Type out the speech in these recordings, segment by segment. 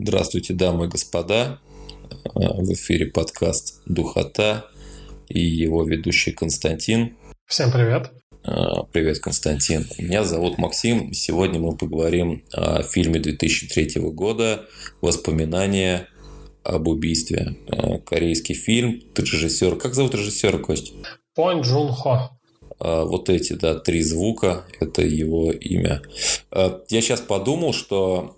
Здравствуйте, дамы и господа. В эфире подкаст «Духота» и его ведущий Константин. Всем привет. Привет, Константин. Меня зовут Максим. Сегодня мы поговорим о фильме 2003 года «Воспоминания об убийстве». Корейский фильм. Режиссер. Как зовут режиссера, Кость? Пон Чжун Хо. Вот эти, да, три звука – это его имя. Я сейчас подумал, что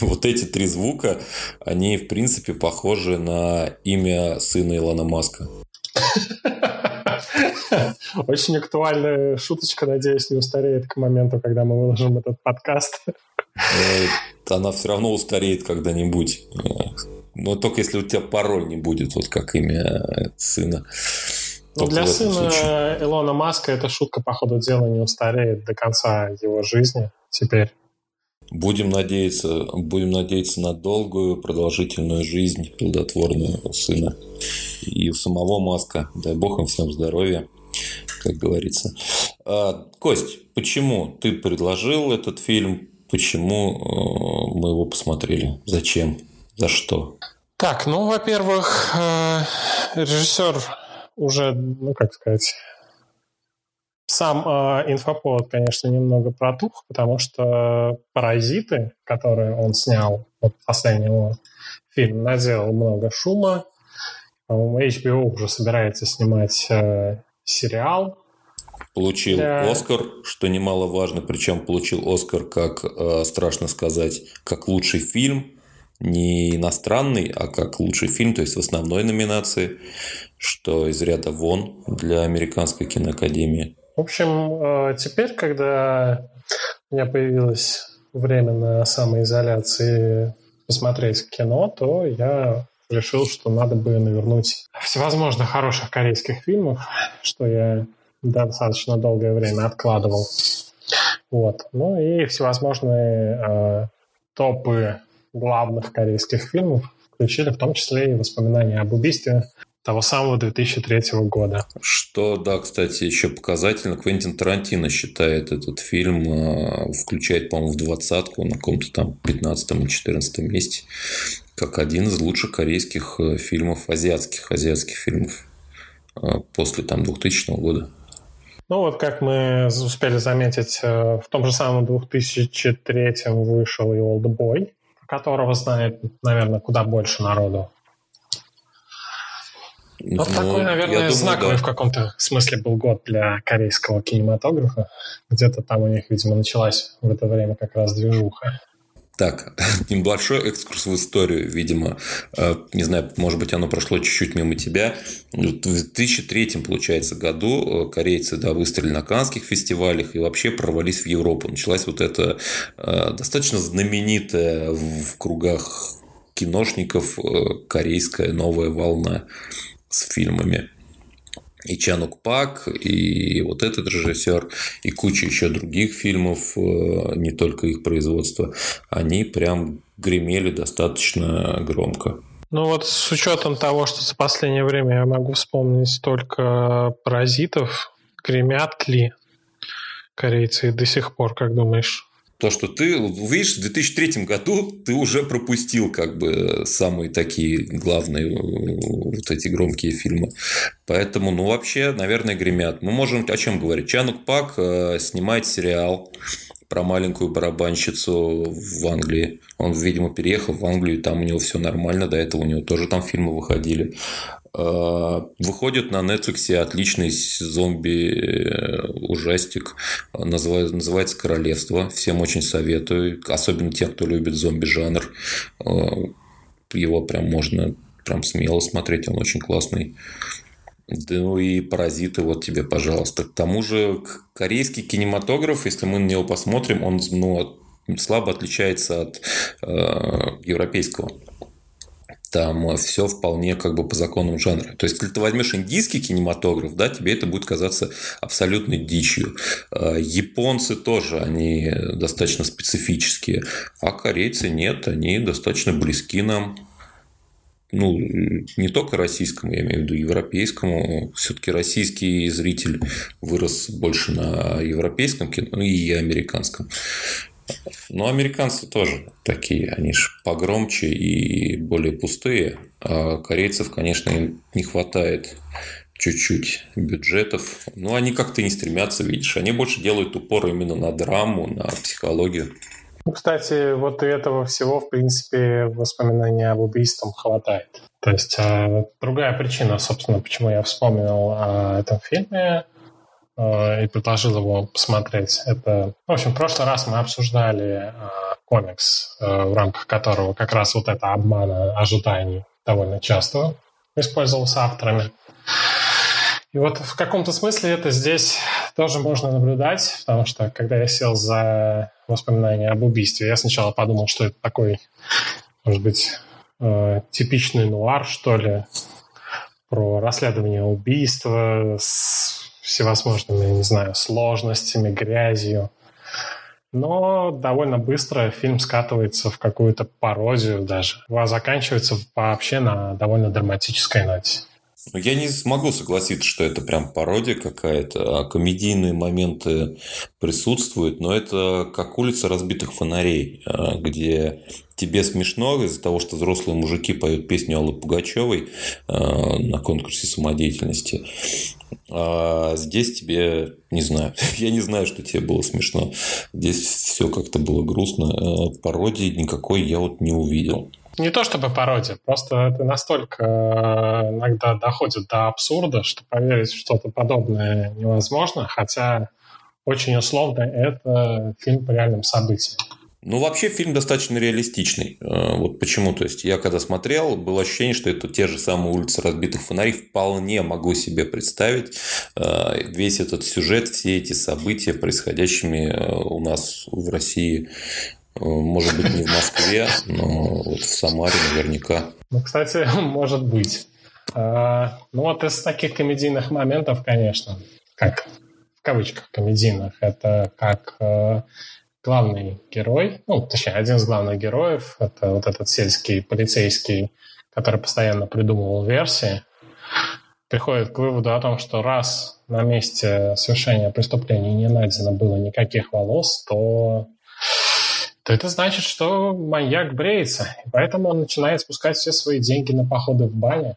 вот эти три звука, они, в принципе, похожи на имя сына Илона Маска. Очень актуальная шуточка, надеюсь, не устареет к моменту, когда мы выложим этот подкаст. Она все равно устареет когда-нибудь. Но только если у тебя пароль не будет, вот как имя сына. Для сына случае. Элона Маска эта шутка, по ходу дела, не устареет до конца его жизни теперь. Будем надеяться на долгую, продолжительную жизнь, плодотворную у сына. И у самого Маска. Дай бог им всем здоровья, как говорится. Кость, почему ты предложил этот фильм? Почему мы его посмотрели? Зачем? За что? Так, ну, во-первых, режиссер... уже, ну, как сказать, сам инфоповод, конечно, немного протух, потому что «Паразиты», которые он снял, вот последний его фильм, наделал много шума. HBO уже собирается снимать сериал. Получил Оскар, что немаловажно, причем получил Оскар, как, страшно сказать, как лучший фильм. Не иностранный, а как лучший фильм, то есть в основной номинации, что из ряда вон для Американской киноакадемии. В общем, теперь, когда у меня появилось время на самоизоляции посмотреть кино, то я решил, что надо бы навернуть всевозможных хороших корейских фильмов, что я достаточно долгое время откладывал. Вот. Ну и всевозможные топы главных корейских фильмов включили, в том числе и «Воспоминания об убийстве» того самого 2003 года. Что, да, кстати, еще показательно, Квентин Тарантино считает этот фильм, включает, по-моему, в двадцатку, на каком-то там 15-м и 14-м месте, как один из лучших корейских фильмов, азиатских фильмов после там 2000 года. Ну вот, как мы успели заметить, в том же самом 2003 вышел и «Олдбой», которого знает, наверное, куда больше народу. Вот, ну, такой, наверное, думаю, знаковый, да, в каком-то смысле был год для корейского кинематографа. Где-то там у них, видимо, началась в это время как раз движуха. Так, небольшой экскурс в историю, видимо. Не знаю, может быть, оно прошло чуть-чуть мимо тебя. В 2003, получается, году корейцы, да, выстрелили на Каннских фестивалях и вообще прорвались в Европу. Началась вот эта достаточно знаменитая в кругах киношников корейская новая волна с фильмами. И Чанук Пак, и вот этот режиссер, и куча еще других фильмов, не только их производство, они прям гремели достаточно громко. Ну вот с учетом того, что за последнее время я могу вспомнить только «Паразитов», гремят ли корейцы до сих пор, как думаешь? То, что ты видишь, в 2003 году ты уже пропустил как бы самые такие главные вот эти громкие фильмы. Поэтому, ну, вообще, наверное, гремят. Мы можем о чем говорить? Чанук Пак снимает сериал про маленькую барабанщицу в Англии. Он, видимо, переехал в Англию, там у него все нормально. До этого у него тоже там фильмы выходили. Выходит на Netflix отличный зомби-ужастик. Называется «Королевство». Всем очень советую. Особенно тем, кто любит зомби-жанр. Его прям можно прям смело смотреть. Он очень классный. Ну и «Паразиты», вот тебе, пожалуйста. К тому же корейский кинематограф, если мы на него посмотрим, он, ну, слабо отличается от европейского. Там все вполне как бы по законам жанра. То есть, если ты возьмешь индийский кинематограф, да, тебе это будет казаться абсолютной дичью. Японцы тоже, они достаточно специфические. А корейцы нет, они достаточно близки нам. Ну, не только российскому, я имею в виду европейскому. Все-таки российский зритель вырос больше на европейском кино и американском. Но американцы тоже такие, они же погромче и более пустые. А корейцев, конечно, им не хватает чуть-чуть бюджетов. Но они как-то не стремятся, видишь. Они больше делают упор именно на драму, на психологию. Ну, кстати, вот и этого всего, в принципе, воспоминания об убийстве хватает. То есть другая причина, собственно, почему я вспомнил о этом фильме и предложил его посмотреть. Это, в общем, в прошлый раз мы обсуждали комикс, в рамках которого как раз вот это обман ожиданий довольно часто использовался авторами. И вот в каком-то смысле это здесь тоже можно наблюдать, потому что когда я сел за воспоминания об убийстве, я сначала подумал, что это такой, может быть, типичный нуар, что ли, про расследование убийства с всевозможными, не знаю, сложностями, грязью. Но довольно быстро фильм скатывается в какую-то пародию даже. А заканчивается вообще на довольно драматической ноте. Я не смогу согласиться, что это прям пародия какая-то, а комедийные моменты присутствуют, но это как улица разбитых фонарей, где тебе смешно из-за того, что взрослые мужики поют песню Аллы Пугачевой на конкурсе самодеятельности. А здесь тебе, не знаю, я не знаю, что тебе было смешно. Здесь все как-то было грустно. Пародии никакой я вот не увидел. Не то чтобы пародия, просто это настолько иногда доходит до абсурда, что поверить в что-то подобное невозможно, хотя очень условно это фильм по реальным событиям. Ну, вообще фильм достаточно реалистичный. Вот почему. То есть, я когда смотрел, было ощущение, что это те же самые улицы разбитых фонарей. Вполне могу себе представить весь этот сюжет, все эти события, происходящими у нас в России. Может быть, не в Москве, но вот в Самаре наверняка. Ну, кстати, может быть. Ну, вот из таких комедийных моментов, конечно, как в кавычках комедийных, это как главный герой, ну, точнее, один из главных героев, это вот этот сельский полицейский, который постоянно придумывал версии, приходит к выводу о том, что раз на месте совершения преступления не найдено было никаких волос, то это значит, что маньяк бреется. И поэтому он начинает спускать все свои деньги на походы в баню,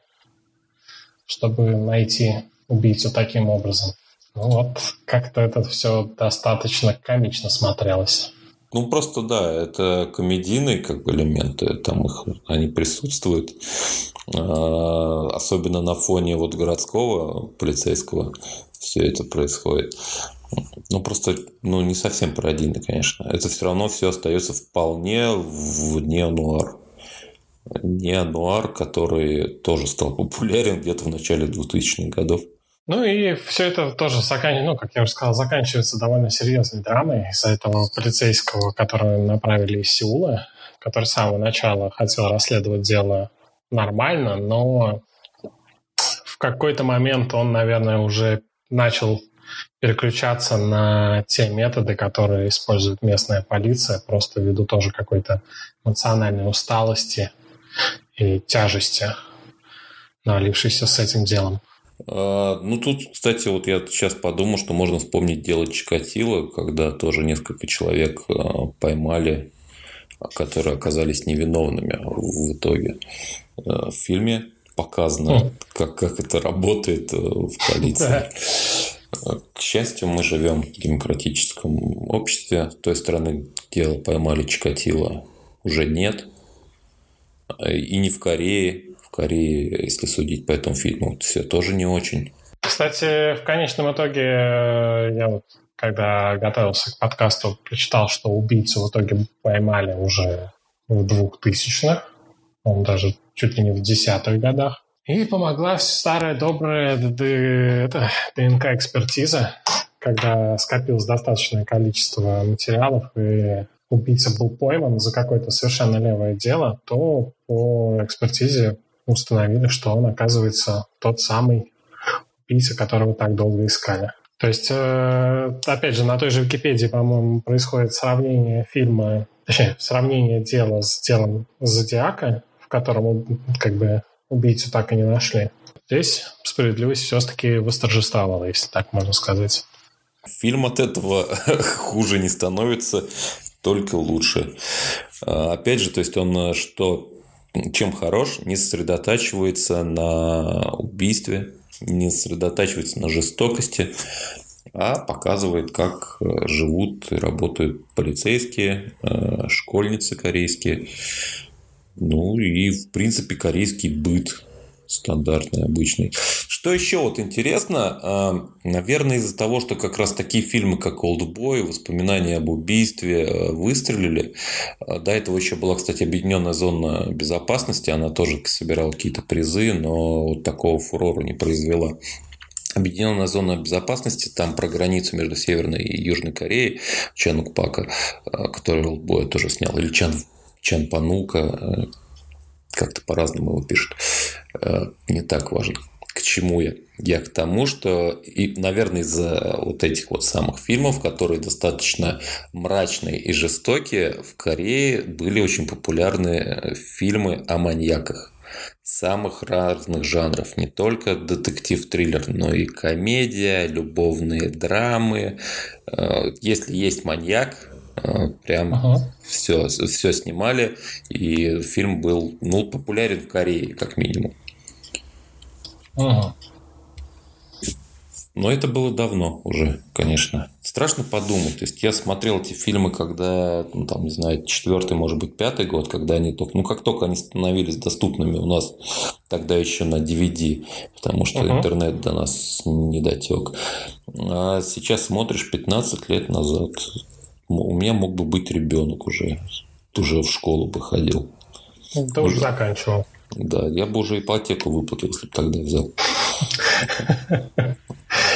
чтобы найти убийцу таким образом. Ну вот, как-то это все достаточно комично смотрелось. Ну, просто да, это комедийные как бы элементы, там их они присутствуют, особенно на фоне вот городского полицейского все это происходит. Ну, просто не совсем пародийно, конечно. Это все равно все остается вполне в неонуар. Неонуар, который тоже стал популярен где-то в начале 2000-х годов. Ну и все это тоже, как я уже сказал, заканчивается довольно серьезной драмой из-за этого полицейского, которого направили из Сеула, который с самого начала хотел расследовать дело нормально, но в какой-то момент он, наверное, уже начал переключаться на те методы, которые использует местная полиция, просто ввиду тоже какой-то эмоциональной усталости и тяжести, налившейся с этим делом. Ну, тут, кстати, вот я сейчас подумал, что можно вспомнить дело Чикатило, когда тоже несколько человек поймали, которые оказались невиновными в итоге. В фильме показано, как это работает в полиции. К счастью, мы живем в демократическом обществе. С той стороны, где поймали Чикатило, уже нет. И не в Корее. В Корее, если судить по этому фильму, все тоже не очень. Кстати, в конечном итоге, я вот, когда готовился к подкасту, прочитал, что убийцу в итоге поймали уже в 2000-х. Он даже чуть ли не в 10-х годах. И помогла старая добрая ДНК-экспертиза, когда скопилось достаточное количество материалов, и убийца был пойман за какое-то совершенно левое дело, то по экспертизе установили, что он, оказывается, тот самый убийца, которого так долго искали. То есть, опять же, на той же Википедии, по-моему, происходит сравнение дела с делом Зодиака, в котором убийцу так и не нашли. Здесь справедливость все-таки восторжествовала, если так можно сказать. Фильм от этого хуже не становится. только лучше. Опять же, то есть он чем хорош, не сосредотачивается на убийстве, не сосредотачивается на жестокости, а показывает, как живут и работают полицейские, школьницы корейские, ну и, в принципе, корейский быт стандартный, обычный. Что еще вот интересно, наверное, из-за того, что как раз такие фильмы, как «Олдбой», «Воспоминания об убийстве» выстрелили. До этого еще была, кстати, «Объединенная зона безопасности», она тоже собирала какие-то призы, но вот такого фурора не произвела. Объединенная зона безопасности, там про границу между Северной и Южной Кореей, Чанук Пака, который «Олдбой» тоже снял, или Чан Панука, как-то по-разному его пишут, не так важно. К чему я? Я к тому, что, и, наверное, из-за вот этих вот самых фильмов, которые достаточно мрачные и жестокие, в Корее были очень популярны фильмы о маньяках самых разных жанров. Не только детектив-триллер, но и комедия, любовные драмы. Если есть маньяк, прям все снимали, и фильм был, ну, популярен в Корее, как минимум. Ага. Но это было давно уже, конечно. Страшно подумать. То есть я смотрел эти фильмы, когда, ну, там, не знаю, 4-й, может быть, 5-й год, когда они только. Ну, как только они становились доступными у нас тогда еще на DVD, потому что интернет до нас не дотек. А сейчас смотришь 15 лет назад. У меня мог бы быть ребенок уже. Уже в школу бы ходил. Ты уже заканчивал. Да, я бы уже ипотеку выплатил, если бы тогда взял.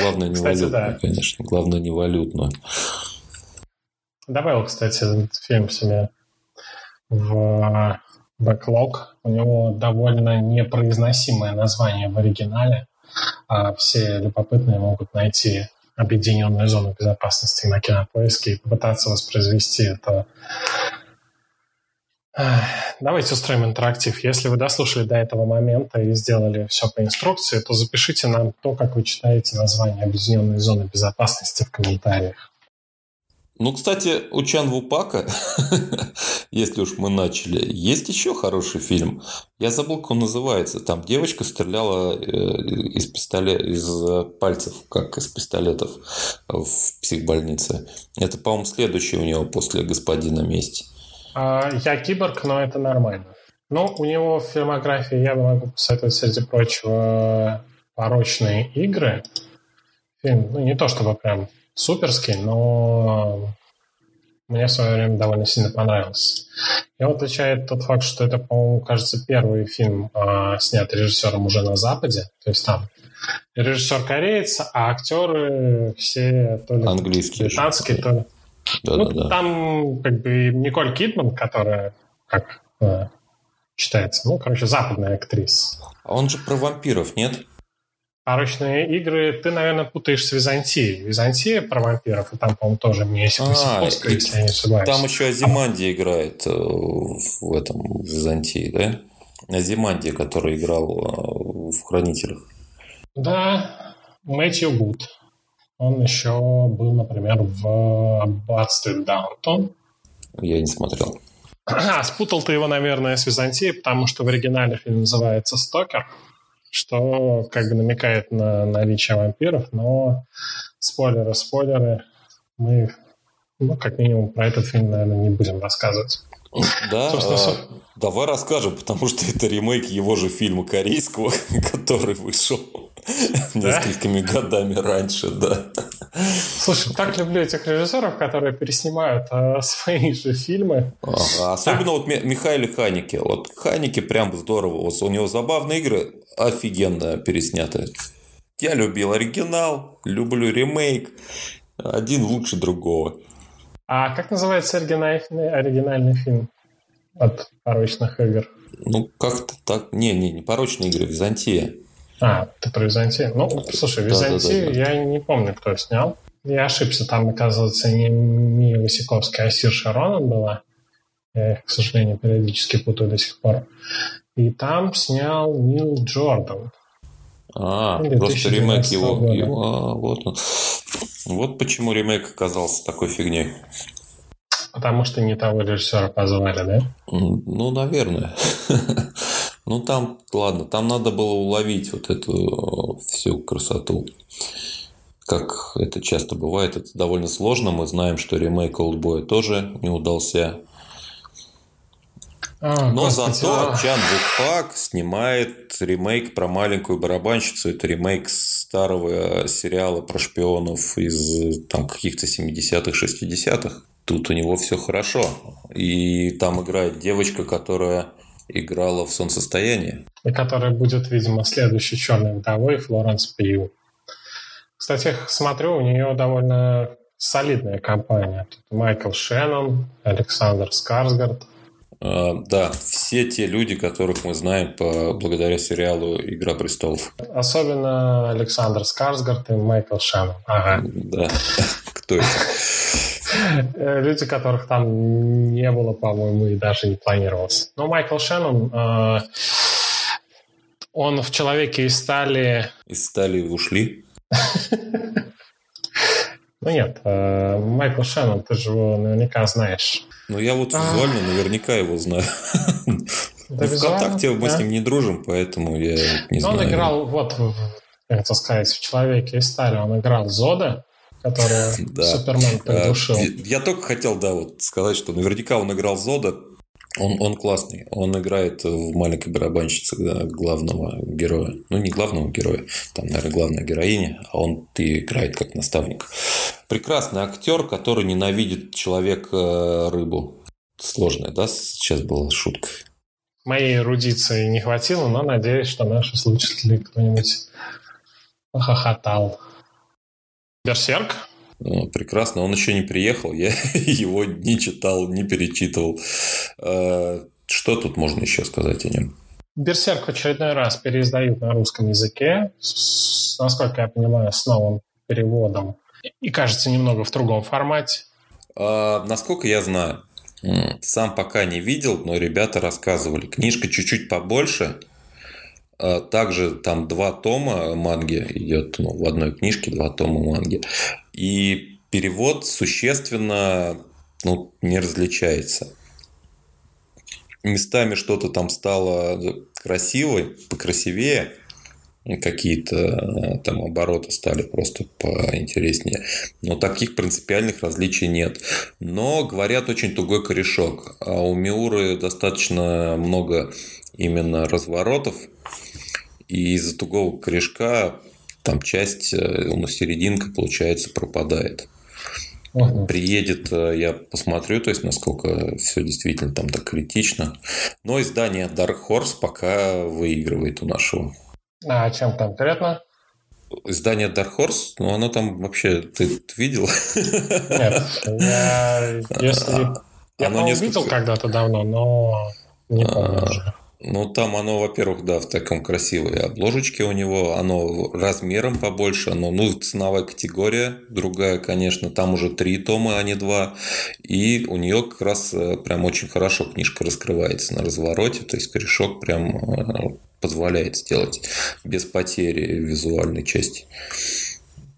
Главное, не кстати, валютную, да. Конечно. Главное, не валютную. Добавил, кстати, этот фильм себе в бэклог. У него довольно непроизносимое название в оригинале. А все любопытные могут найти «Объединенную зону безопасности» на Кинопоиске и попытаться воспроизвести это. Давайте устроим интерактив. Если вы дослушали до этого момента и сделали все по инструкции, то запишите нам то, как вы читаете название «Объединенной зоны безопасности» в комментариях. Ну, кстати, у Чанву Пака, если уж мы начали, есть еще хороший фильм. Я забыл, как он называется. Там девочка стреляла из пальцев, как из пистолетов в психбольнице. Это, по-моему, следующий у него после «Господина Месть». Я киборг, но это нормально. Но у него в фильмографии, я могу посоветовать, среди прочего, «Порочные игры». Фильм, ну, не то чтобы прям суперский, но мне в свое время довольно сильно понравился. Его отличает тот факт, что это, по-моему, кажется, первый фильм, снят режиссером уже на Западе. То есть там режиссер кореец, а актеры все то ли английские, британские, то ли... Да. Там как бы Николь Кидман, которая, как считается, западная актриса. А он же про вампиров, нет? «Порочные игры» ты, наверное, путаешь с «Византией». «Византия» про вампиров, и там, по-моему, тоже мне есть «Оскар», если я не ошибаюсь. Там еще Озимандия играет в этом «Византии», да? Озимандия, который играл в «Хранителях». Да, Мэтью Гуд. Он еще был, например, в «Аббатстве Даунтон». Я не смотрел. Спутал ты его, наверное, с «Византией», потому что в оригинале фильм называется «Стокер», что как бы намекает на наличие вампиров, но спойлеры, мы, как минимум, про этот фильм, наверное, не будем рассказывать. Да, давай расскажем, потому что это ремейк его же фильма корейского, который вышел несколькими годами раньше, да. Слушай, так люблю этих режиссеров, которые переснимают свои же фильмы. Ага, особенно вот Михаэль Ханеке. Вот Ханеке прям здорово. Вот у него «Забавные игры» офигенно пересняты. Я любил оригинал, люблю ремейк. Один лучше другого. А как называется оригинальный фильм от «Порочных игр»? Ну, как-то так. Не «Порочные игры», «Византия». А, ты про «Византию». Ну, слушай, «Византию» да. Я не помню, кто снял. Я ошибся, там, оказывается, не Мия Васиковская, а Сир Шаронан была. Я их, к сожалению, периодически путаю до сих пор. И там снял Нил Джордан. Просто ремейк его. Вот почему ремейк оказался такой фигней. потому что не того режиссера позвали, да? Ну, наверное. Ну, там, ладно, там надо было уловить вот эту всю красоту. Как это часто бывает, это довольно сложно. Мы знаем, что ремейк «Олдбоя» тоже не удался. Но зато Чанук Пак снимает ремейк про маленькую барабанщицу. Это ремейк старого сериала про шпионов из там, каких-то 70-х, 60-х. Тут у него все хорошо. И там играет девочка, которая играла в «Солнцестоянии». И которая будет, видимо, следующей «Черной вдовой» Флоренс Пью. Кстати, смотрю, у нее довольно солидная компания. Тут Майкл Шеннон, Александр Скарсгард. Да, все те люди, которых мы знаем благодаря сериалу «Игра престолов». Особенно Александр Скарсгард и Майкл Шеннон. Ага. Да, кто это? Люди, которых там не было, по-моему, и даже не планировалось. Но Майкл Шеннон, он в «Человеке из стали». Из стали ушли? Ну нет, Майкл Шеннон, ты же его наверняка знаешь. Ну я вот визуально наверняка его знаю. ВКонтакте мы с ним не дружим, поэтому я не знаю. Он играл, вот, как это сказать, в «Человеке из стали» он играл Зода, которую Супермен придушил. Я только хотел, да, вот сказать, что наверняка он играл Зода. Он классный. Он играет в «Маленькой барабанщице» главного героя. Ну, не главного героя. Там, наверное, главная героиня. А он играет как наставник. Прекрасный актер, который ненавидит человека-рыбу. Сложная, да? Сейчас была шутка. Моей эрудиции не хватило, но надеюсь, что наши слушатели кто-нибудь похохотал. Берсерк? Прекрасно, он еще не приехал, я его не читал, не перечитывал. Что тут можно еще сказать о нем? «Берсерк» в очередной раз переиздают на русском языке, насколько я понимаю, с новым переводом. И, кажется, немного в другом формате. Насколько я знаю, сам пока не видел, но ребята рассказывали. Книжка чуть-чуть побольше. Также там 2 тома манги идет, ну, в одной книжке 2 тома манги. И перевод существенно, ну, не различается. Местами что-то там стало красивое, покрасивее. Какие-то там обороты стали просто поинтереснее. Но таких принципиальных различий нет. Но, говорят, очень тугой корешок. А у Миуры достаточно много именно разворотов. И из-за тугого корешка там часть, ну, серединка, получается, пропадает. Приедет, я посмотрю, то есть, насколько все действительно там так критично. Но издание Dark Horse пока выигрывает у нашего. А чем конкретно? Издание Dark Horse, ну оно там вообще, ты видел? Нет, я видел когда-то давно, но не помню. Ну, там оно, во-первых, да, в таком красивой обложечке у него, оно размером побольше, оно, ну, ценовая категория другая, конечно, там уже 3 тома, а не 2, и у нее как раз прям очень хорошо книжка раскрывается на развороте, то есть корешок прям позволяет сделать без потери визуальной части,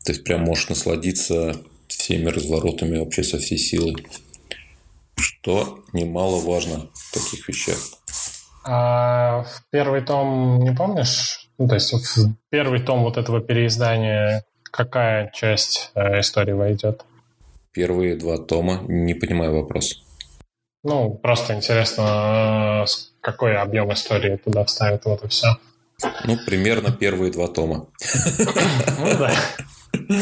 то есть прям можешь насладиться всеми разворотами вообще со всей силы, что немаловажно в таких вещах. А в первый том, не помнишь? Ну, то есть, в первый том вот этого переиздания какая часть истории войдет? Первые 2 тома. Не понимаю вопрос. Ну, просто интересно, какой объем истории туда вставят, вот и все. Ну, примерно первые 2 тома. Ну,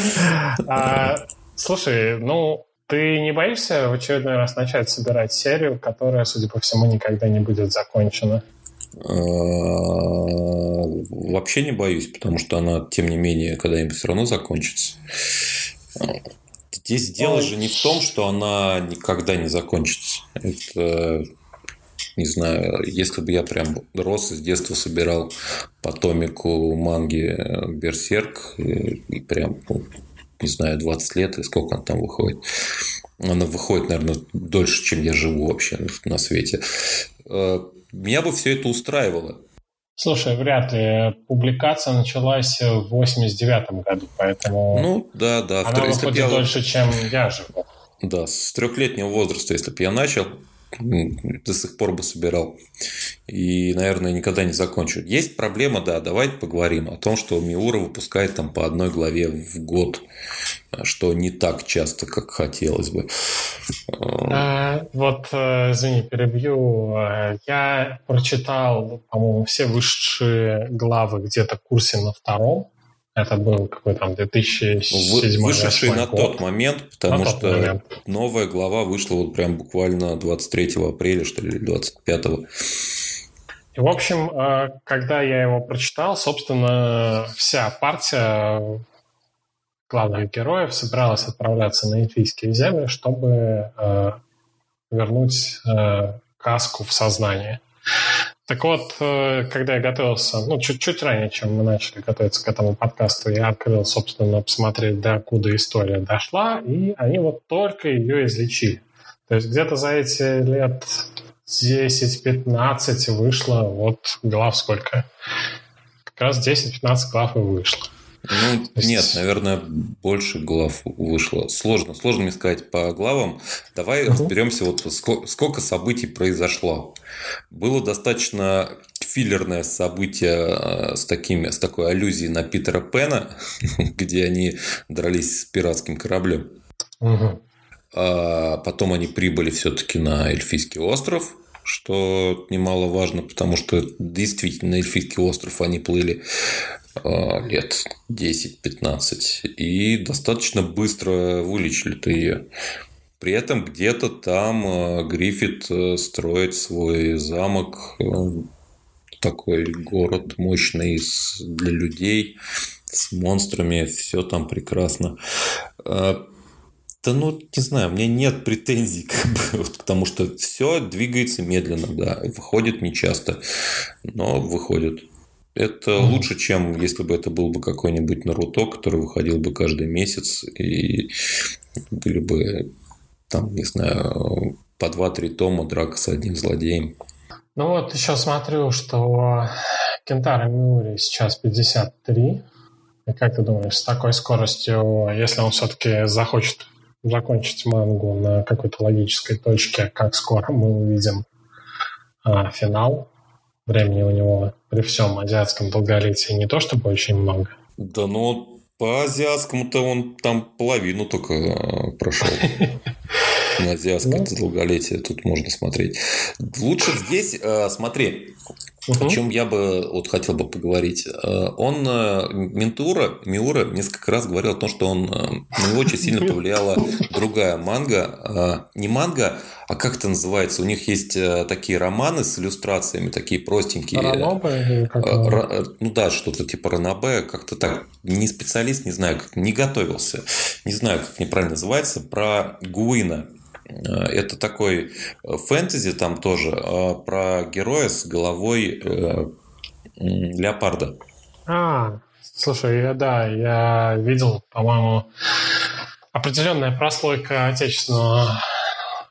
да. Слушай, ну... Ты не боишься в очередной раз начать собирать серию, которая, судя по всему, никогда не будет закончена? Вообще не боюсь, потому что она, тем не менее, когда-нибудь все равно закончится. Здесь дело же не в том, что она никогда не закончится. Это, не знаю, если бы я прям рос и с детства собирал по томику манги «Берсерк» и прям... не знаю, 20 лет, и сколько она там выходит. Она выходит, наверное, дольше, чем я живу вообще на свете. Меня бы все это устраивало. Слушай, вряд ли. Публикация началась в 89 году, поэтому... Ну, да, да. Она выходит дольше, чем я живу. Да, с 3-летнего возраста, если бы я начал, до сих пор бы собирал. И, наверное, никогда не закончу. Есть проблема, да, давайте поговорим о том, что Миура выпускает там по одной главе в год, что не так часто, как хотелось бы. Вот, извини, перебью. Я прочитал, по-моему, все вышедшие главы где-то в курсе на втором. Это был какой-то там 2007 год. Вышедший на тот момент, потому что новая глава вышла вот прям буквально 23 апреля, что ли, 25-го. И, в общем, когда я его прочитал, собственно, вся партия главных героев собиралась отправляться на эльфийские земли, чтобы вернуть каску в сознание. Так вот, когда я готовился, чуть-чуть ранее, чем мы начали готовиться к этому подкасту, я открыл, собственно, посмотреть, до куда история дошла, и они вот только ее излечили. То есть где-то за эти лет 10-15 вышло вот глав сколько? Как раз 10-15 глав и вышло. Нет, наверное, больше глав вышло. Сложно мне сказать по главам. Давай разберемся, вот сколько событий произошло. Было достаточно филлерное событие с такой аллюзией на Питера Пэна, где они дрались с пиратским кораблем. А потом они прибыли все-таки на эльфийский остров, что немаловажно, потому что действительно на эльфийский остров они плыли лет 10-15, и достаточно быстро вылечили-то ее. При этом где-то там Гриффит строит свой замок, такой город мощный для людей, с монстрами, все там прекрасно. Да, не знаю, у меня нет претензий, потому что все двигается медленно, да, выходит нечасто, но выходит. Это лучше, чем если бы это был бы какой-нибудь Наруто, который выходил бы каждый месяц, и были бы, там, не знаю, по 2-3 тома драка с одним злодеем. Ну вот еще смотрю, что Кентаро Миуре сейчас 53. И как ты думаешь, с такой скоростью, если он все-таки захочет закончить мангу на какой-то логической точке, как скоро мы увидим финал? Времени у него при всем азиатском долголетии не то чтобы очень много. Да, но по азиатскому-то он там половину только прошел. На азиатское долголетие тут можно смотреть. Лучше здесь, смотри, о чем я бы вот хотел бы поговорить. Он, Миура, несколько раз говорил о том, что на него очень сильно повлияла другая манга. Не манга, а как это называется? У них есть такие романы с иллюстрациями, такие простенькие. Ранобе? Ну да, что-то типа ранобе, как-то так. Не специалист, не знаю, как, не готовился. Не знаю, как неправильно называется. Про Гуина. Это такой фэнтези там тоже про героя с головой леопарда. Слушай, да, я видел, по-моему, определенная прослойка отечественного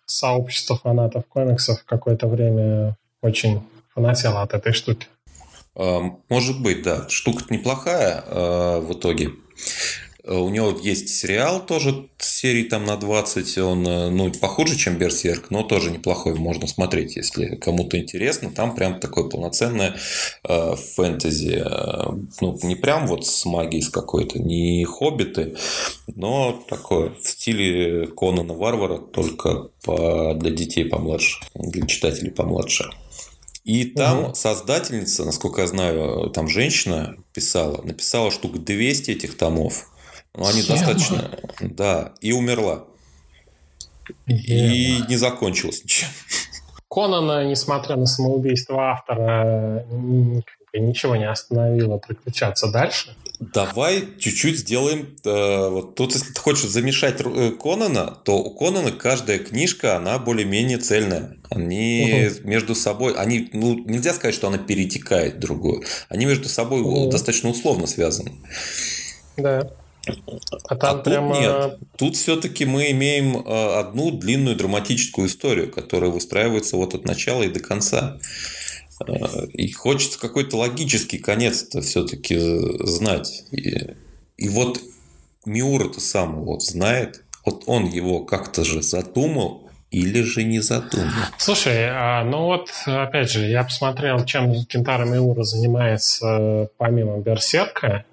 сообщества фанатов комиксов какое-то время очень фанатела от этой штуки. Может быть, да. Штука-то неплохая в итоге. У него есть сериал тоже, серии там на 20, он похуже, чем Берсерк, но тоже неплохой, можно смотреть, если кому-то интересно. Там прям такое полноценное фэнтези. Не прям вот с магией с какой-то, не хоббиты, но такое в стиле Конана Варвара, только для детей помладше, для читателей помладше. И там создательница, насколько я знаю, там женщина написала штук 200 этих томов. Но они достаточно... Да, и умерла. И не закончилось ничем. Конана, несмотря на самоубийство автора, ничего не остановило приключаться дальше. Давай чуть-чуть сделаем... Тут, если ты хочешь замешать Конана, то у Конана каждая книжка, она более-менее цельная. Они между собой... Они, нельзя сказать, что она перетекает в другую. Они между собой достаточно условно связаны. Да. А тут прямо... нет. Тут все-таки мы имеем одну длинную драматическую историю, которая выстраивается вот от начала и до конца. И хочется какой-то логический конец-то все-таки знать. И вот Миура-то сам его знает, Вот он его как-то же задумал или же не задумал? Слушай, ну вот, опять же, я посмотрел, чем Кентаро Миура занимается помимо Берсерка.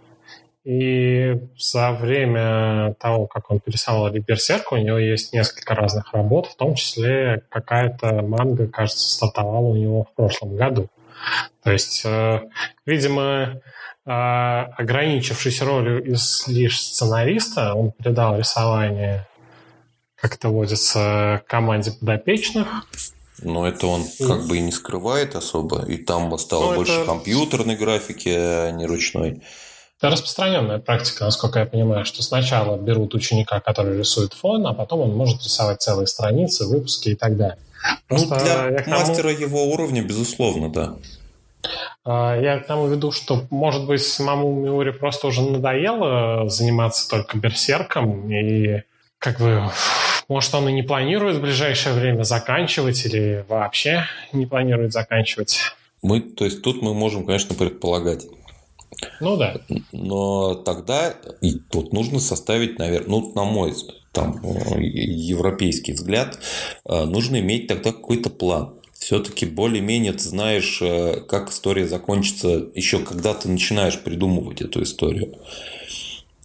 И за время того, как он перерисовал Берсерка, у него есть несколько разных работ, в том числе какая-то манга, кажется, стартовала у него в прошлом году. То есть, видимо, ограничившись ролью лишь сценариста, он передал рисование, как это водится, команде подопечных. Но это он как бы и не скрывает особо, и там стало больше компьютерной графики, а не ручной. Это распространенная практика, насколько я понимаю, что сначала берут ученика, который рисует фон, а потом он может рисовать целые страницы, выпуски и так далее. Просто для мастера его уровня, безусловно, да. Я к тому веду, что, может быть, самому Миуре просто уже надоело заниматься только Берсерком, и как бы, может, он и не планирует в ближайшее время заканчивать или вообще не планирует заканчивать. То есть тут мы можем, конечно, предполагать. Ну да. Но тогда и тут нужно составить, наверное, на мой европейский взгляд, нужно иметь тогда какой-то план. Все-таки более-менее ты знаешь, как история закончится, еще когда ты начинаешь придумывать эту историю.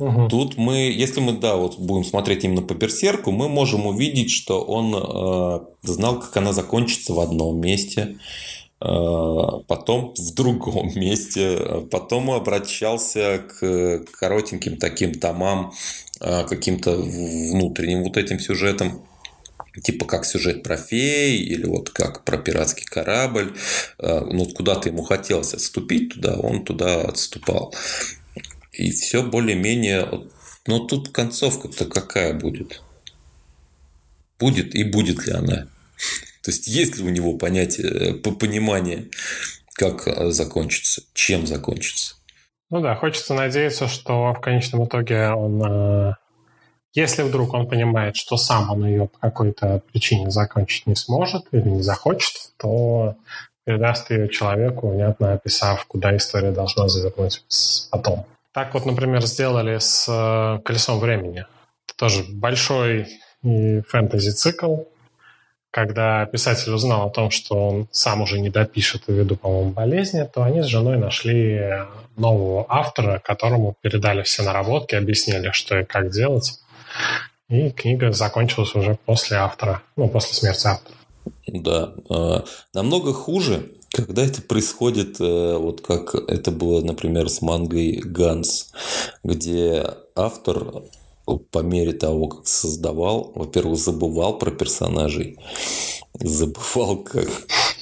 Угу. Тут мы, если мы, будем смотреть именно по Берсерку, мы можем увидеть, что он знал, как она закончится в одном месте, потом в другом месте, потом обращался к коротеньким таким томам, каким-то внутренним вот этим сюжетом, типа как сюжет про фей или вот как про пиратский корабль. Куда-то ему хотелось отступить туда, он туда отступал. И все более-менее... Но тут концовка-то какая будет? Будет и будет ли она? То есть, есть ли у него понимание, как закончится, чем закончится? Ну да, хочется надеяться, что в конечном итоге он, если вдруг он понимает, что сам он ее по какой-то причине закончить не сможет или не захочет, то передаст ее человеку, внятно описав, куда история должна завернуть потом. Так вот, например, сделали с «Колесом времени». Это тоже большой фэнтези-цикл, когда писатель узнал о том, что он сам уже не допишет ввиду, по-моему, болезни, то они с женой нашли нового автора, которому передали все наработки, объяснили, что и как делать. И книга закончилась уже после смерти автора. Да. Намного хуже, когда это происходит, вот как это было, например, с мангой «Ганс», где автор... по мере того, как создавал, во-первых, забывал про персонажей, забывал,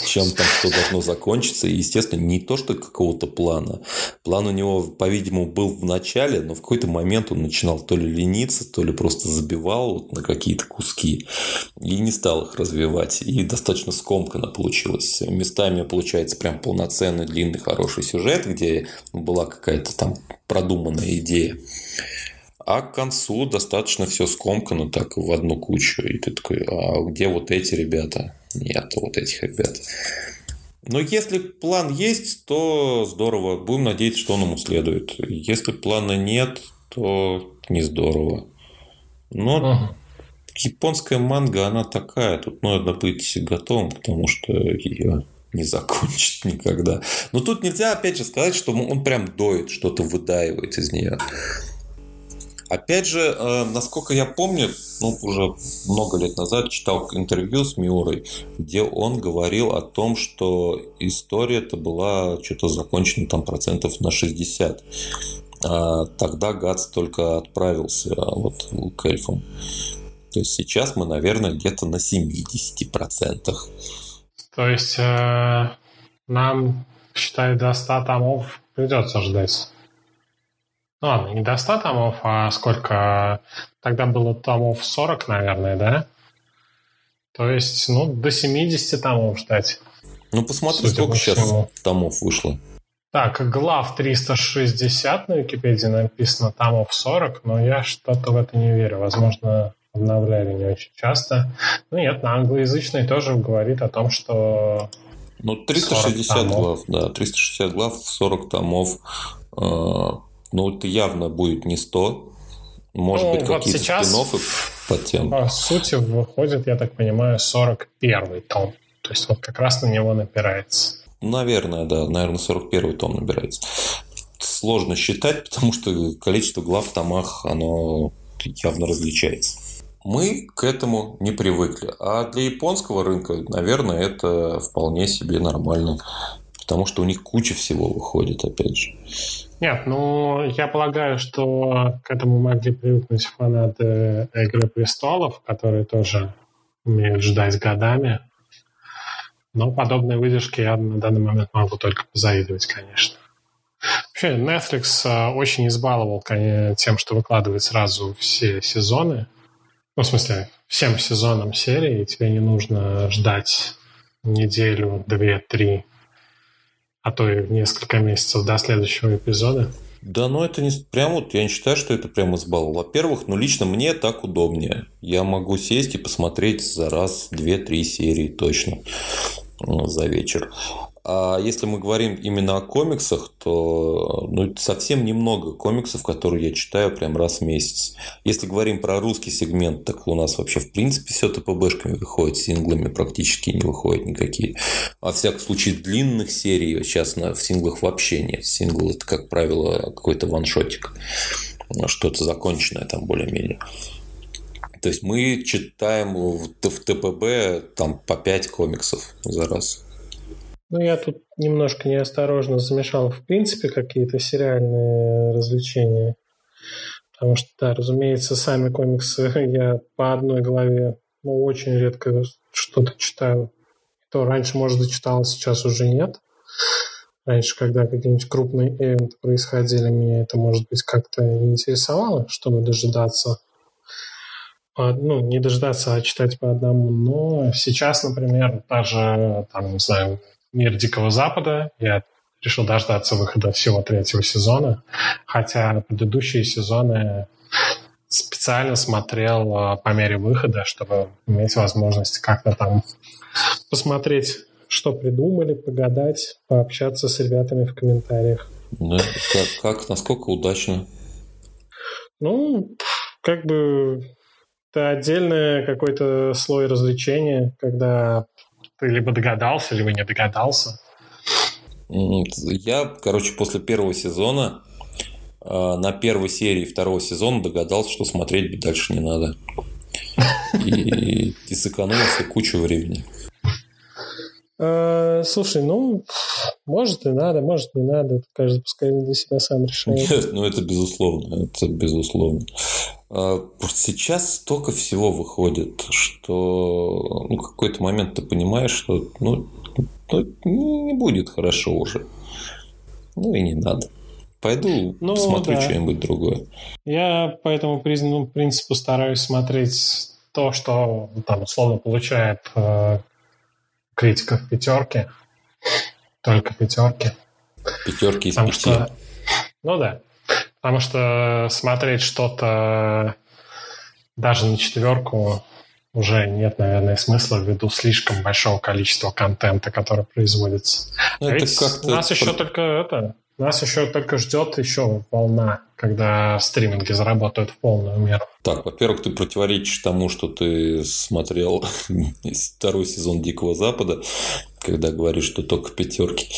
чем там что должно закончиться, и, естественно, не то, что какого-то плана. План у него, по-видимому, был в начале, но в какой-то момент он начинал то ли лениться, то ли просто забивал на какие-то куски и не стал их развивать. И достаточно скомканно получилось. Местами получается прям полноценный, длинный, хороший сюжет, где была какая-то там продуманная идея. А к концу достаточно все скомкано так в одну кучу. И ты такой, а где вот эти ребята? Нет, вот этих ребят. Но если план есть, то здорово. Будем надеяться, что он ему следует. Если плана нет, то не здорово. Но японская манга, она такая. Тут надо быть готовым, потому что ее... не закончит никогда. Но тут нельзя, опять же, сказать, что он прям доит, что-то выдаивает из нее. Опять же, насколько я помню, уже много лет назад читал интервью с Миурой, где он говорил о том, что история-то была что-то закончена там 60%. А тогда Гац только отправился к эльфам. То есть сейчас мы, наверное, где-то на 70%. То есть нам, считай, до 100 томов придется ждать. Ладно, не до 100 томов, а сколько? Тогда было томов 40, наверное, да? То есть, до 70 томов ждать. Посмотри, сколько сейчас томов вышло. Так, глав 360 на Википедии написано, томов 40, но я что-то в это не верю. Возможно, обновляли не очень часто. Нет, на англоязычной тоже говорит о том, что 360 глав, да, 360 глав, 40 томов. Это явно будет не 100. Может быть, какие-то спин-оффы. Потом. По сути, выходит, я так понимаю, 41-й том. То есть вот как раз на него набирается. Наверное, да. Наверное, 41-й том набирается. Сложно считать, потому что количество глав в томах, оно явно различается. Мы к этому не привыкли. А для японского рынка, наверное, это вполне себе нормально. Потому что у них куча всего выходит, опять же. Нет, ну, я полагаю, что к этому могли привыкнуть фанаты «Игры престолов», которые тоже умеют ждать годами. Но подобные выдержки я на данный момент могу только позавидовать, конечно. Вообще, Netflix очень избаловал тем, что выкладывает сразу все сезоны. Ну, в смысле, всем сезонам серии. Тебе не нужно ждать неделю, две, три, а то и несколько месяцев до следующего эпизода. Да, ну это не прям вот, я не считаю, что это прям избаловал. Во-первых, ну лично мне так удобнее. Я могу сесть и посмотреть за раз 2-3 серии точно за вечер. А если мы говорим именно о комиксах, то ну, совсем немного комиксов, которые я читаю прям раз в месяц. Если говорим про русский сегмент, так у нас вообще в принципе все ТПБшками выходит, синглами практически не выходят никакие. Во всяком случае, длинных серий сейчас в синглах вообще нет. Сингл – это, как правило, какой-то ваншотик, что-то законченное там более-менее. То есть мы читаем в ТПБ там, по 5 комиксов за раз. Ну, я тут немножко неосторожно замешал, в принципе, какие-то сериальные развлечения. Потому что, да, разумеется, сами комиксы я по одной главе, ну, очень редко что-то читаю. То раньше, может быть, читал, сейчас уже нет. Раньше, когда какие-нибудь крупные ивенты происходили, меня это, может быть, как-то не интересовало, чтобы дожидаться. Ну, не дожидаться, а читать по одному. Но сейчас, например, даже, там, не знаю, «Мир Дикого Запада». Я решил дождаться выхода всего 3-го сезона. Хотя предыдущие сезоны специально смотрел по мере выхода, чтобы иметь возможность как-то там посмотреть, что придумали, погадать, пообщаться с ребятами в комментариях. Да, как насколько удачно? Ну, как бы это отдельный какой-то слой развлечения, когда ты либо догадался, либо не догадался. Я, короче, после первого сезона, на первой серии второго сезона догадался, что смотреть дальше не надо. И сэкономил себе кучу времени. Слушай, ну, может и надо, может не надо. Каждый пускай для себя сам решает. Нет, ну это безусловно. Это безусловно. Сейчас столько всего выходит, что ну, в какой-то момент ты понимаешь, что ну, не будет хорошо уже. Ну и не надо. Пойду ну, посмотрю да. Что-нибудь другое. Я по этому принципу стараюсь смотреть то, что там условно получает критиков пятерки. Только пятерки. Пятерки из потому 5. Что... Ну да. Потому что смотреть что-то даже на 4 уже нет, наверное, смысла ввиду слишком большого количества контента, который производится. А ведь нас еще только нас еще только ждет еще волна, когда стриминги заработают в полную меру. Так, во-первых, ты противоречишь тому, что ты смотрел второй сезон «Дикого Запада», когда говоришь, что только пятерки.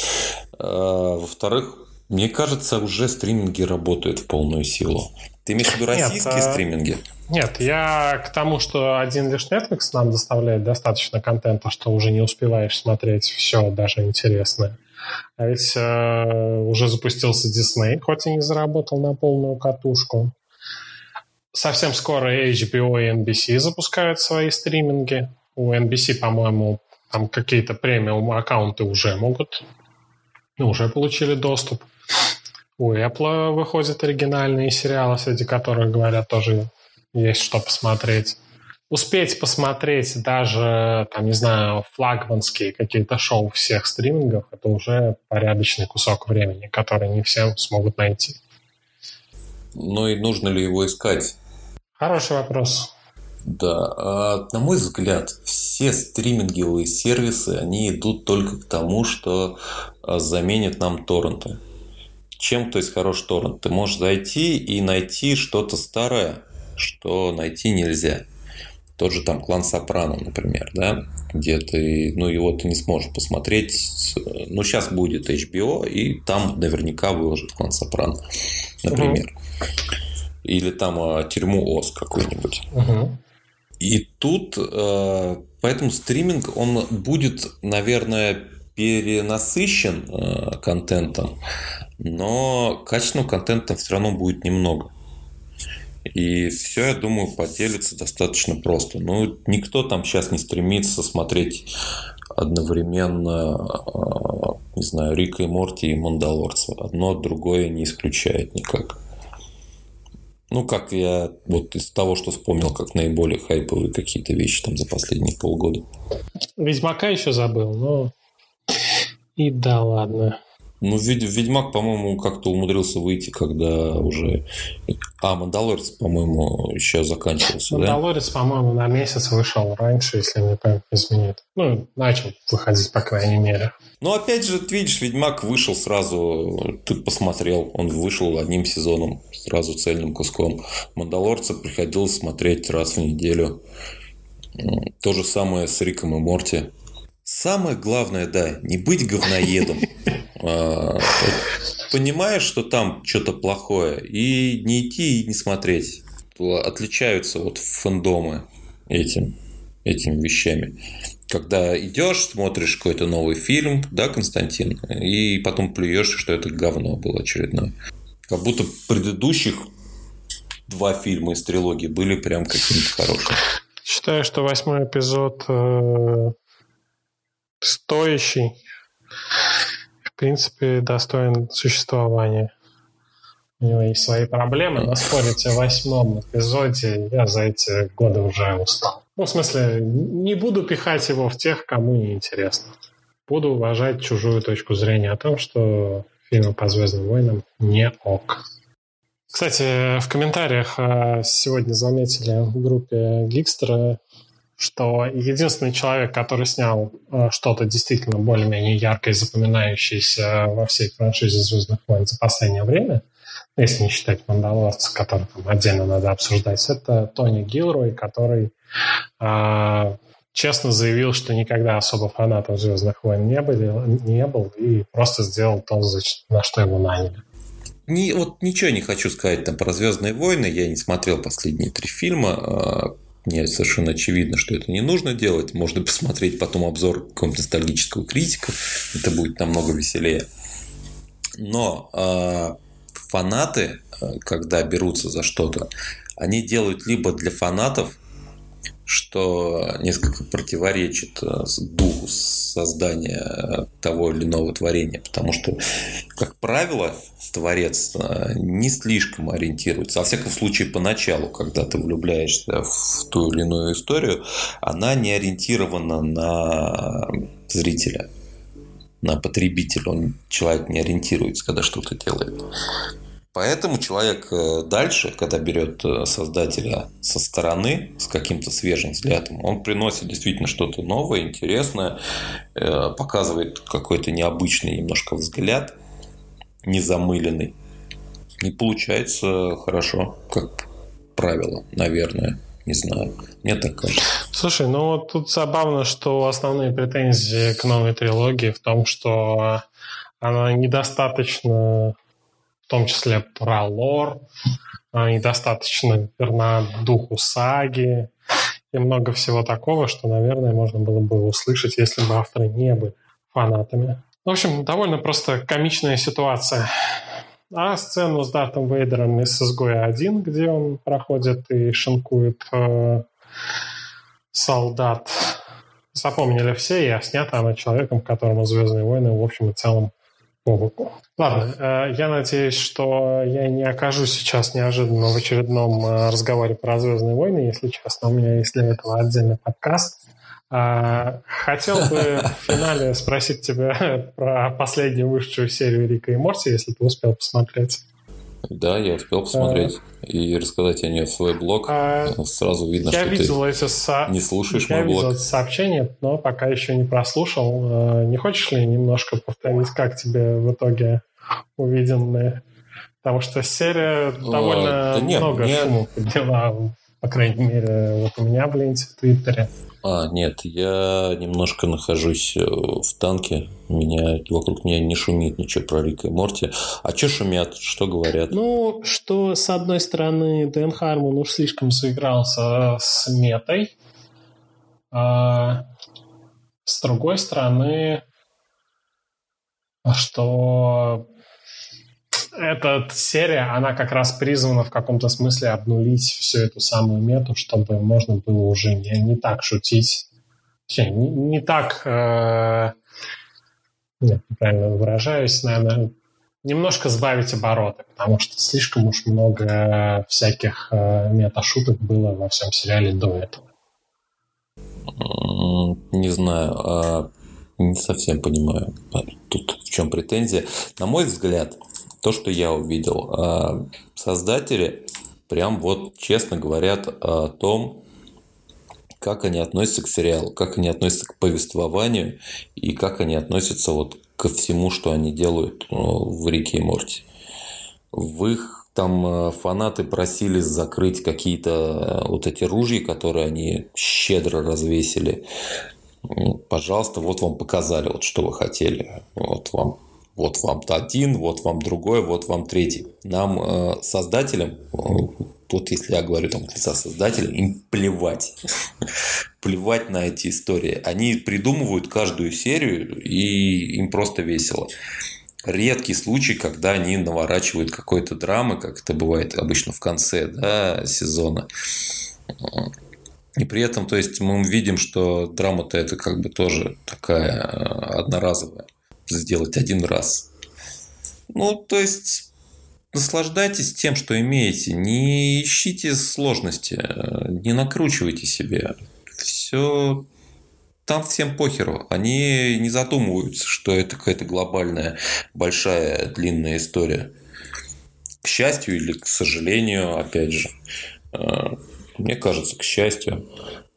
А, во-вторых, мне кажется, уже стриминги работают в полную силу. Ты имеешь в виду российские стриминги? Нет, я к тому, что один лишь Netflix нам доставляет достаточно контента, что уже не успеваешь смотреть все, даже интересное. А ведь уже запустился Disney, хоть и не заработал на полную катушку. Совсем скоро HBO и NBC запускают свои стриминги. У NBC, по-моему, там какие-то премиум-аккаунты уже могут. Ну, уже получили доступ. У Apple выходят оригинальные сериалы, среди которых, говорят, тоже есть что посмотреть. Успеть посмотреть даже, там, не знаю, флагманские какие-то шоу всех стримингов, это уже порядочный кусок времени, который не всем смогут найти. Ну и нужно ли его искать? Хороший вопрос. Да, на мой взгляд, все стриминговые сервисы, они идут только к тому, что заменят нам торренты. Чем, то есть, хорош торрент? Ты можешь зайти и найти что-то старое, что найти нельзя. Тот же там «Клан Сопрано», например, да, где ты, ну, его ты не сможешь посмотреть. Ну, сейчас будет HBO, и там наверняка выложат «Клан Сопрано», например. Или там «Тюрьму Оз» какую-нибудь. И тут, поэтому стриминг, он будет, наверное, перенасыщен контентом, но качественного контента все равно будет немного. И все, я думаю, поделится достаточно просто. Ну, никто там сейчас не стремится смотреть одновременно, не знаю, Рика и Морти и Мандалорца. Одно другое не исключает никак. Ну, как я вот из того, что вспомнил, как наиболее хайповые какие-то вещи там за последние полгода. Ведьмака еще забыл, но... И да ладно. Ну, Ведьмак, по-моему, как-то умудрился выйти, когда уже... А, Мандалорец, по-моему, еще заканчивался, Мандалорец, да? По-моему, на месяц вышел раньше, если мне память не изменяет. Ну, начал выходить, по крайней мере. Ну, опять же, ты видишь, Ведьмак вышел сразу, ты посмотрел, он вышел одним сезоном, сразу цельным куском. Мандалорца приходилось смотреть раз в неделю. То же самое с Риком и Морти. Самое главное, да, не быть говноедом. Понимаешь, что там что-то плохое, и не идти, и не смотреть. Отличаются вот фэндомы этими вещами. Когда идешь, смотришь какой-то новый фильм, да, Константин, и потом плюешь, что это говно было очередное. Как будто предыдущих два фильма из трилогии были прям какими-то хорошими. Считаю, что 8-й эпизод... стоящий, в принципе, достоин существования. У него есть свои проблемы, но спорить о 8-м эпизоде я за эти годы уже устал. Ну, в смысле, не буду пихать его в тех, кому не интересно. Буду уважать чужую точку зрения о том, что фильмы по «Звездным войнам» не ок. Кстати, в комментариях сегодня заметили в группе Гикстера, что единственный человек, который снял что-то действительно более-менее яркое и запоминающееся во всей франшизе «Звездных войн» за последнее время, если не считать «Мандалорца», который там отдельно надо обсуждать, это Тони Гилрой, который честно заявил, что никогда особо фанатом «Звездных войн» не был и просто сделал то, на что его наняли. Вот ничего не хочу сказать там про «Звездные войны». Я не смотрел последние 3 фильма. Мне совершенно очевидно, что это не нужно делать. Можно посмотреть потом обзор какого-нибудь ностальгического критика. Это будет намного веселее. Но фанаты, когда берутся за что-то, они делают либо для фанатов, что несколько противоречит духу создания того или иного творения. Потому что, как правило, творец не слишком ориентируется. Во всяком случае, поначалу, когда ты влюбляешься в ту или иную историю, она не ориентирована на зрителя, на потребителя. Человек не ориентируется, когда что-то делает. Поэтому человек дальше, когда берет создателя со стороны, с каким-то свежим взглядом, он приносит действительно что-то новое, интересное, показывает какой-то необычный немножко взгляд, незамыленный. И получается хорошо, как правило, наверное. Не знаю. Мне так кажется. Слушай, ну вот тут забавно, что основные претензии к новой трилогии в том, что она недостаточно... в том числе про лор, недостаточно верна духу саги и много всего такого, что, наверное, можно было бы услышать, если бы авторы не были фанатами. В общем, довольно просто комичная ситуация. А сцену с Дартом Вейдером из «Изгоя-1», где он проходит и шинкует солдат, запомнили все, и снята она человеком, которому «Звездные войны» в общем и целом по боку. Ладно, я надеюсь, что я не окажусь сейчас неожиданно в очередном разговоре про «Звездные войны», если честно, у меня есть для этого отдельный подкаст. Хотел бы в финале спросить тебя про последнюю вышедшую серию «Рика и Морти», если ты успел посмотреть. Да, я успел посмотреть и рассказать о ней в свой блог. Сразу видно, что ты не слушаешь мой блог. Я видел это сообщение, но пока еще не прослушал. Не хочешь ли немножко повторить, как тебе в итоге увиденное? Потому что серия довольно много шума подняла по крайней мере, вот у меня, блин, в Твиттере. Нет, я немножко нахожусь в танке. Вокруг меня не шумит ничего про Рика и Морти. А что шумят? Что говорят? Ну, что, с одной стороны, Дэн Хармон уж слишком сыгрался с метой. А с другой стороны, что эта серия, она как раз призвана в каком-то смысле обнулить всю эту самую мету, чтобы можно было уже не так шутить. Не так... Нет, неправильно выражаюсь, наверное. Немножко сбавить обороты, потому что слишком уж много всяких мета-шуток было во всем сериале до этого. Не знаю, не совсем понимаю, тут в чем претензия. На мой взгляд, то, что я увидел, создатели прям вот честно говорят о том, как они относятся к сериалу, как они относятся к повествованию и как они относятся вот ко всему, что они делают в «Рике и Морти». В их там фанаты просили закрыть какие-то вот эти ружья, которые они щедро развесили. Пожалуйста, вот вам показали, вот что вы хотели. Вот вам один, вот вам другой, вот вам третий. Нам, создателям, тут если я говорю там за создателей, им плевать. Плевать на эти истории. Они придумывают каждую серию, и им просто весело. Редкий случай, когда они наворачивают какой-то драмы, как это бывает обычно в конце, да, сезона. И при этом, то есть, мы видим, что драма-то это как бы тоже такая одноразовая. Сделать один раз. Ну, то есть, наслаждайтесь тем, что имеете. Не ищите сложности. Не накручивайте себя. Все... Там всем похеру. Они не задумываются, что это какая-то глобальная, большая, длинная история. К счастью или к сожалению, опять же. Мне кажется, к счастью.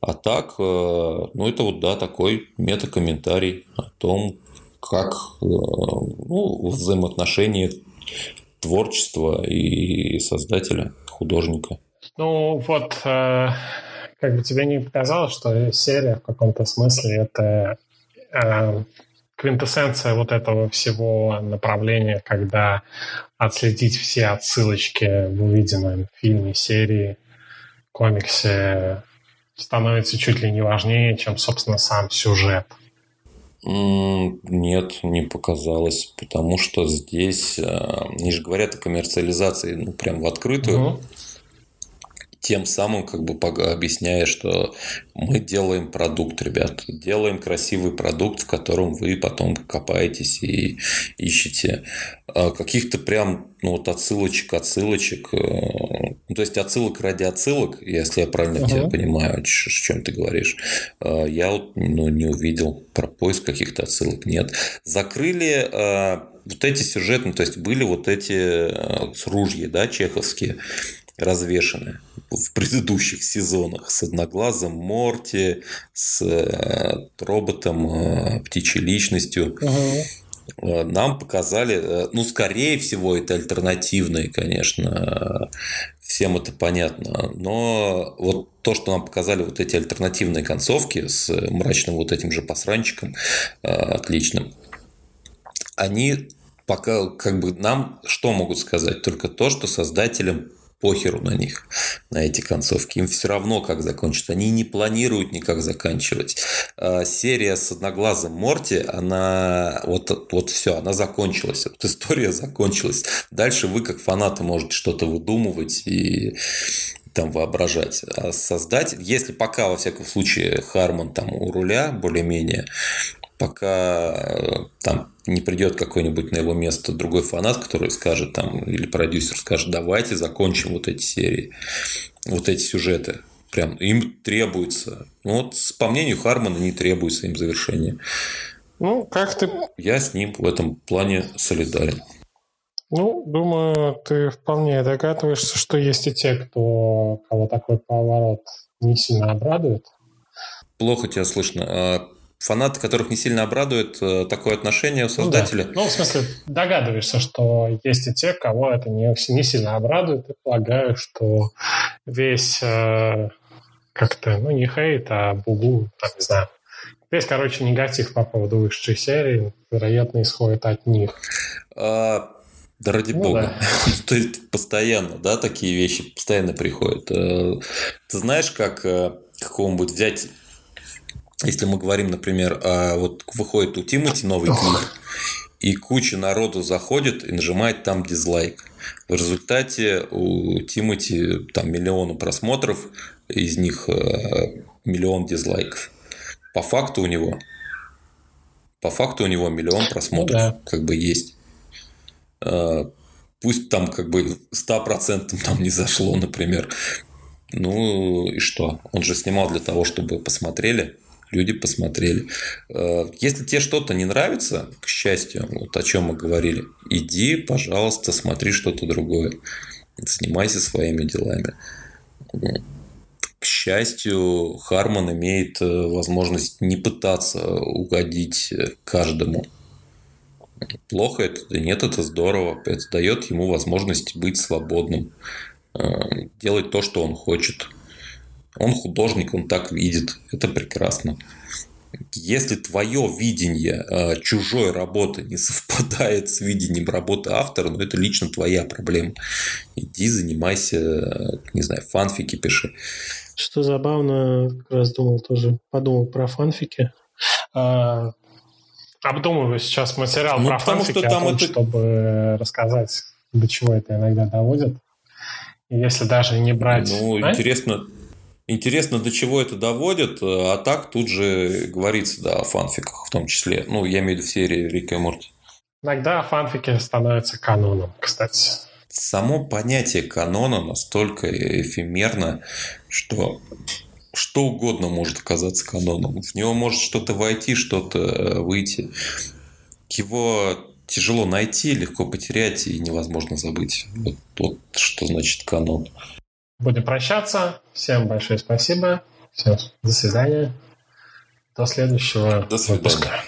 А так, ну, это вот, да, такой мета-комментарий о том, как ну, взаимоотношения творчества и создателя, художника. Ну, вот... Как бы тебе не показалось, что серия в каком-то смысле это квинтэссенция вот этого всего направления, когда отследить все отсылочки в увиденном фильме, серии, комиксе становится чуть ли не важнее, чем, собственно, сам сюжет? Нет, не показалось, потому что здесь, они же говорят о коммерциализации ну, прям в открытую. Mm-hmm. Тем самым как бы объясняя, что мы делаем продукт, ребят. Делаем красивый продукт, в котором вы потом копаетесь и ищете. Каких-то прям ну, вот отсылочек. Ну, то есть, отсылок ради отсылок, если я правильно тебя понимаю, о чем ты говоришь. Я вот ну, не увидел про поиск каких-то отсылок. Нет. Закрыли вот эти сюжетные, то есть, были вот эти ружья, да, чеховские. Развешены в предыдущих сезонах с Одноглазым Морти, с роботом, птичьей личностью. Ага. Нам показали, ну, скорее всего, это альтернативные, конечно, всем это понятно, но вот то, что нам показали вот эти альтернативные концовки с мрачным вот этим же посранчиком отличным, они пока как бы нам что могут сказать? Только то, что создателям похеру на них, на эти концовки. Им все равно, как закончат. Они не планируют никак заканчивать. Серия с Одноглазым Морти, она вот все, она закончилась. Вот история закончилась. Дальше вы, как фанаты, можете что-то выдумывать и там воображать. А создать, если пока, во всяком случае, Хармон там у руля более-менее, пока там не придет какой-нибудь на его место другой фанат, который скажет там, или продюсер скажет, давайте закончим вот эти серии, вот эти сюжеты. Прям им требуется. Ну, вот, по мнению Хармона, не требуется им завершение. Ну, как ты... Я с ним в этом плане солидарен. Ну, думаю, ты вполне догадываешься, что есть и те, кого такой поворот не сильно обрадует. Плохо тебя слышно. фанаты, которых не сильно обрадует такое отношение у создателя. Ну, да. Ну, в смысле, догадываешься, что есть и те, кого это не сильно обрадует. И полагаю, что весь как-то, ну, не хейт, а бугу, там, не знаю. Весь, короче, негатив по поводу высшей серии, вероятно, исходит от них. Да ради бога. Да. То есть постоянно, да, такие вещи постоянно приходят. Ты знаешь, как какого-нибудь взять... Если мы говорим, например, вот выходит у Тимати новый клип, и куча народу заходит и нажимает там дизлайк. В результате у Тимати там 1 миллион просмотров, из них 1 миллион дизлайков. По факту у него 1 миллион просмотров, да, как бы есть. Пусть там как бы 100% там не зашло, например. Ну и что? Он же снимал для того, чтобы посмотрели. Люди посмотрели. Если тебе что-то не нравится, к счастью, вот о чем мы говорили, иди, пожалуйста, смотри что-то другое. Занимайся своими делами. К счастью, Хармон имеет возможность не пытаться угодить каждому. Плохо это? Нет, это здорово. Это дает ему возможность быть свободным. Делать то, что он хочет. Он художник, он так видит. Это прекрасно. Если твое видение чужой работы не совпадает с видением работы автора, ну, это лично твоя проблема. Иди, занимайся, не знаю, фанфики пиши. Что забавно, как раз подумал про фанфики. Обдумываю сейчас материал про фанфики, что там о том, чтобы рассказать, до чего это иногда доводит. Если даже не брать... Ну, Интересно, до чего это доводит, а так тут же говорится, да, о фанфиках в том числе. Ну, я имею в виду в серии Рика и Морти. Иногда фанфики становятся каноном, кстати. Само понятие канона настолько эфемерно, что угодно может оказаться каноном. В него может что-то войти, что-то выйти. Его тяжело найти, легко потерять и невозможно забыть. Вот что значит канон. Будем прощаться. Всем большое спасибо. Все, до свидания. До следующего выпуска.